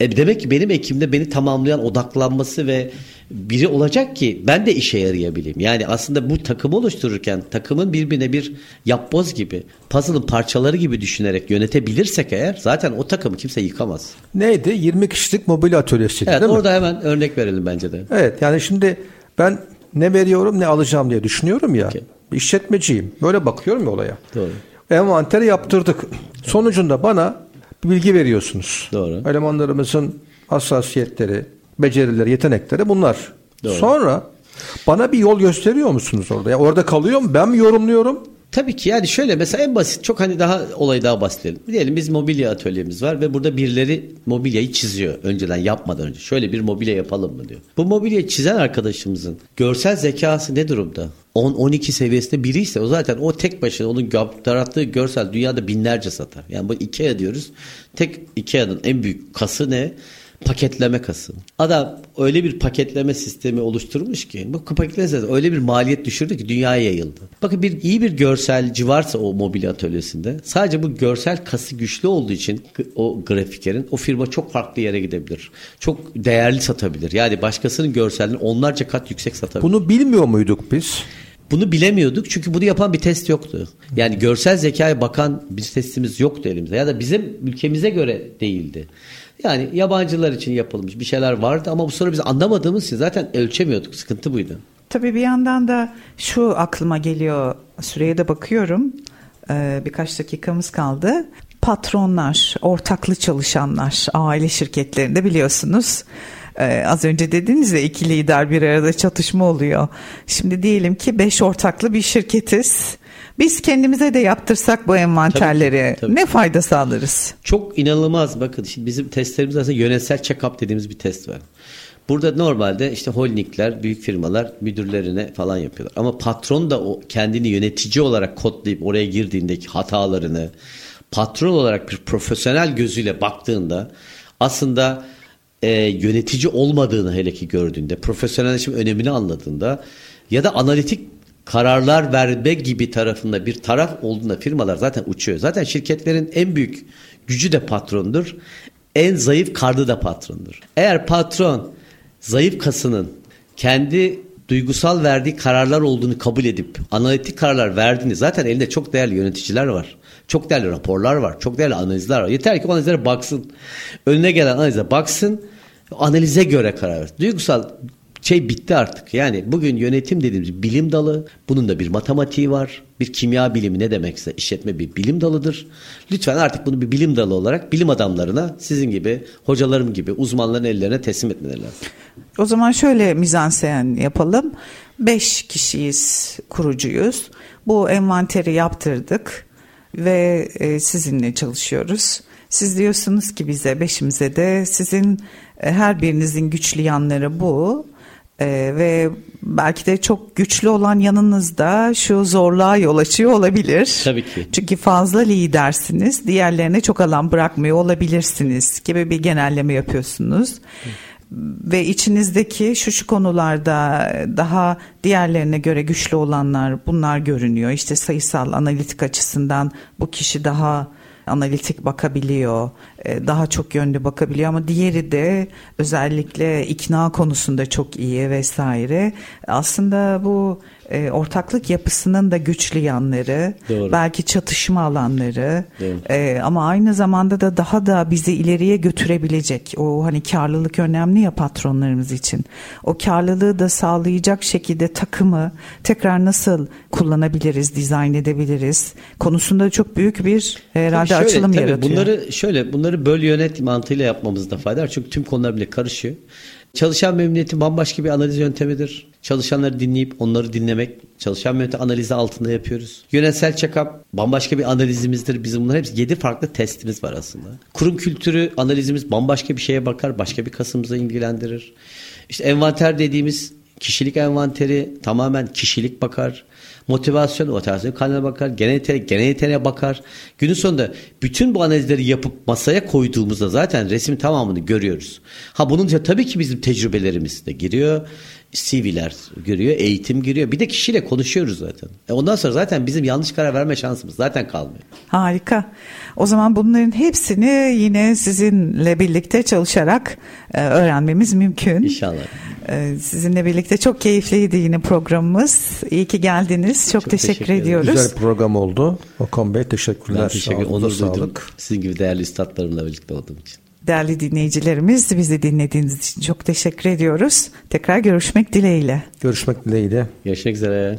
E demek ki benim ekimde beni tamamlayan, odaklanması ve biri olacak ki ben de işe yarayabileyim. Yani aslında bu takımı oluştururken takımın birbirine bir yapboz gibi, puzzle'ın parçaları gibi düşünerek yönetebilirsek eğer zaten o takımı kimse yıkamaz. Neydi? yirmi kişilik mobilya atölyesi. Evet, değil orada mi? Hemen örnek verelim bence de. Evet, yani şimdi ben ne veriyorum ne alacağım diye düşünüyorum ya. Okay. İşletmeciyim. Böyle bakıyorum ya olaya. Doğru. Envanteri yaptırdık. Sonucunda bana bilgi veriyorsunuz. Doğru. Elemanlarımızın hassasiyetleri, becerileri, yetenekleri bunlar. Doğru. Sonra bana bir yol gösteriyor musunuz orada? Ya orada kalıyor mu? Ben mi yorumluyorum? Tabii ki yani şöyle mesela en basit, çok hani daha olayı daha basitleyelim. Diyelim biz mobilya atölyemiz var ve burada birileri mobilyayı çiziyor önceden, yapmadan önce. Şöyle bir mobilya yapalım mı diyor. Bu mobilyayı çizen arkadaşımızın görsel zekası ne durumda? on on iki seviyesinde biriyse o zaten o tek başına onun yarattığı görsel dünyada binlerce satar. Yani bu IKEA diyoruz. Tek IKEA'nın en büyük kası ne? Paketleme kası. Adam öyle bir paketleme sistemi oluşturmuş ki bu paketleme öyle bir maliyet düşürdü ki dünyaya yayıldı. Bakın bir iyi bir görselci varsa o mobilya atölyesinde sadece bu görsel kası güçlü olduğu için o grafikerin o firma çok farklı yere gidebilir. Çok değerli satabilir. Yani başkasının görselini onlarca kat yüksek satabilir. Bunu bilmiyor muyduk biz? Bunu bilemiyorduk çünkü bunu yapan bir test yoktu. Yani görsel zekaya bakan bir testimiz yoktu elimizde ya da bizim ülkemize göre değildi. Yani yabancılar için yapılmış bir şeyler vardı ama bu soru biz anlamadığımız için zaten ölçemiyorduk. Sıkıntı buydu. Tabii bir yandan da şu aklıma geliyor. Süreye de bakıyorum. Ee, birkaç dakikamız kaldı. Patronlar, ortaklı çalışanlar, aile şirketlerinde biliyorsunuz. Ee, az önce dediniz ya iki lider bir arada çatışma oluyor. Şimdi diyelim ki beş ortaklı bir şirketiz. Biz kendimize de yaptırsak bu envanterleri tabii, tabii. ne fayda sağlarız? Çok inanılmaz. Bakın şimdi bizim testlerimiz aslında yönetsel check-up dediğimiz bir test var. Burada normalde işte holdingler, büyük firmalar müdürlerine falan yapıyorlar. Ama patron da o kendini yönetici olarak kodlayıp oraya girdiğindeki hatalarını patron olarak bir profesyonel gözüyle baktığında aslında e, yönetici olmadığını hele ki gördüğünde, profesyonelleşme önemini anladığında ya da analitik kararlar verme gibi tarafında bir taraf olduğunda firmalar zaten uçuyor. Zaten şirketlerin en büyük gücü de patrondur. En zayıf karnı da patrondur. Eğer patron zayıf kasının kendi duygusal verdiği kararlar olduğunu kabul edip analitik kararlar verdiğini, zaten elinde çok değerli yöneticiler var. Çok değerli raporlar var. Çok değerli analizler var. Yeter ki o analizlere baksın. Önüne gelen analize baksın. Analize göre karar ver. Duygusal şey bitti artık. Yani bugün yönetim dediğimiz bilim dalı. Bunun da bir matematiği var. Bir kimya bilimi ne demekse işletme bir bilim dalıdır. Lütfen artık bunu bir bilim dalı olarak bilim adamlarına, sizin gibi, hocalarım gibi uzmanların ellerine teslim etmeleri lazım. O zaman şöyle mizansen yapalım. Beş kişiyiz, kurucuyuz. Bu envanteri yaptırdık ve sizinle çalışıyoruz. Siz diyorsunuz ki bize, beşimize de sizin her birinizin güçlü yanları bu. Ee, ve belki de çok güçlü olan yanınızda şu zorluğa yol açıyor olabilir. Tabii ki. Çünkü fazla lidersiniz, diğerlerine çok alan bırakmıyor olabilirsiniz gibi bir genelleme yapıyorsunuz. Hı. Ve içinizdeki şu şu konularda daha diğerlerine göre güçlü olanlar bunlar görünüyor. İşte sayısal analitik açısından bu kişi daha analitik bakabiliyor, daha çok yönlü bakabiliyor ama diğeri de özellikle ikna konusunda çok iyi vesaire. Aslında bu ortaklık yapısının da güçlü yanları, doğru, belki çatışma alanları, doğru, ama aynı zamanda da daha da bizi ileriye götürebilecek. O hani karlılık önemli ya patronlarımız için. O karlılığı da sağlayacak şekilde takımı tekrar nasıl kullanabiliriz, dizayn edebiliriz konusunda çok büyük bir herhalde şöyle, açılım tabii yaratıyor. Bunları şöyle bunları böl yönet mantığıyla yapmamızda fayda var. Çünkü tüm konular bile karışıyor. Çalışan memnuniyeti bambaşka bir analiz yöntemidir. Çalışanları dinleyip onları dinlemek. Çalışan memnuniyeti analizi altında yapıyoruz. Yönetsel check-up bambaşka bir analizimizdir. Bizim bunların hepsi yedi farklı testimiz var aslında. Kurum kültürü analizimiz bambaşka bir şeye bakar. Başka bir kasımıza ilgilendirir. İşte envanter dediğimiz Kişilik envanteri tamamen kişilik bakar. Motivasyon, motivasyon kaynağı bakar. Genel yeteneğe, genel yeteneğe bakar. Günün sonunda bütün bu analizleri yapıp masaya koyduğumuzda zaten resmin tamamını görüyoruz. Ha bunun için tabii ki bizim tecrübelerimiz de giriyor. C V'ler giriyor, eğitim giriyor. Bir de kişiyle konuşuyoruz zaten. E ondan sonra zaten bizim yanlış karar verme şansımız zaten kalmıyor. Harika. O zaman bunların hepsini yine sizinle birlikte çalışarak öğrenmemiz mümkün. İnşallah. Sizinle birlikte çok keyifliydi yine programımız. İyi ki geldiniz. Çok, çok teşekkür, teşekkür ediyoruz. Güzel program oldu. Okan Bey teşekkürler. Ben teşekkür ederim. Onur sağlık. Sizin gibi değerli üstadlarımla birlikte olduğum için. Değerli dinleyicilerimiz, bizi dinlediğiniz için çok teşekkür ediyoruz. Tekrar görüşmek dileğiyle. Görüşmek dileğiyle. Görüşmek üzere.